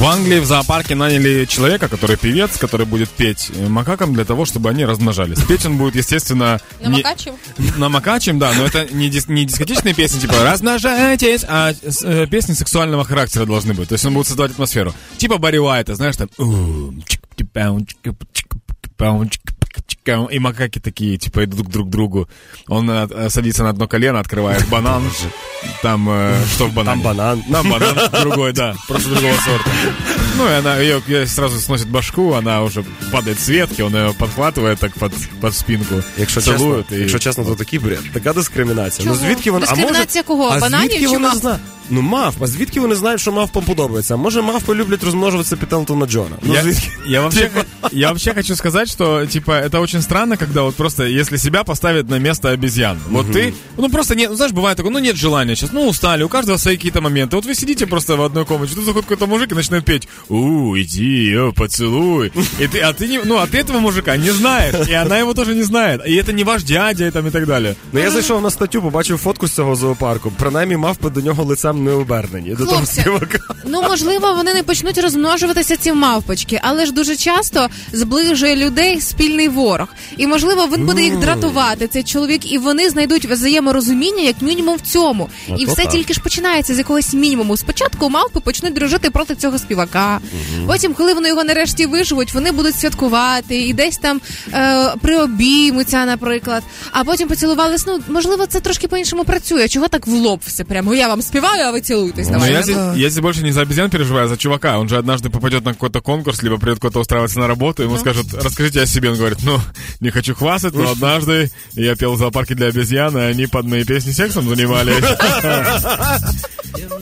В Англии в зоопарке наняли человека, который певец, который будет петь макакам для того, чтобы они размножались. Петь он будет, естественно... На не... макачем? На макачем, да, но это не дискотечные песни, типа «размножайтесь», а песни сексуального характера должны быть. То есть он будет создавать атмосферу. Типа Барри Уайта, знаешь, там... И макаки такие, типа, идут друг к другу. Он садится на одно колено, открывает банан. Там что в банане? Там банан. Там банан другой, да, просто другого сорта. Ну, и она ее сразу сносит башку, она уже падает с ветки, он ее подхватывает так под спинку. Якщо целует, чесно, то такий бред. Така дискримінація. Ну, звідки вона? Дискримінація кого? Бананів чи мавп? Ну, мавп. А звідки вони знають, що мавпам подобається? Може, мавпи люблять розмножуватися під Елтона Джона? Ну, я вообще хочу сказать, что, типа, это очень странно, когда вот просто, если себя поставить на место обезьян. Вот ты, ну, просто, нет, ну, знаешь, бывает такое, ну, нет желания сейчас, ну, устали, у каждого свои какие-то моменты. Вот вы сидите просто в одной комнате, тут заходит какой-то мужик и начинает петь: иди, поцелуй. И ты, а ты этого мужика не знаешь, и она его тоже не знает. И это не ваш дядя, и там, и так далее. Ну, я зайшов на статтю, побачив фотку з цього зоопарку. Принаймні, мавпи до нього лицем не обернені. Хлопці, ну, можливо, вони не почнуть розмножуватися, ці мавпочки, але ж дуже часто зближує людей спільний ворог. І, можливо, він буде їх дратувати, цей чоловік, і вони знайдуть взаєморозуміння, як мінімум, в цьому. А і все так. Тільки ж починається з якогось мінімуму. Спочатку мавпи почнуть дружити проти цього співака. Потім, коли вони його нарешті виживуть, вони будуть святкувати, і десь там приобіймуться, наприклад. А потім поцілувались, ну, можливо, це трошки по-іншому працює. Чого так в лоб все прямо? Я вам співаю, а ви цілуєтесь. Я здесь больше не за обезьян переживаю, а за чувака. Он же однажды попадет на какой-то конкурс, либо придет кто-то устраиваться на работу, ему скажут: расскажите о себе. Он говорит: ну, не хочу хвастать, но однажды я пел в зоопарке для обезьян, и они под мои песни сексом занимались.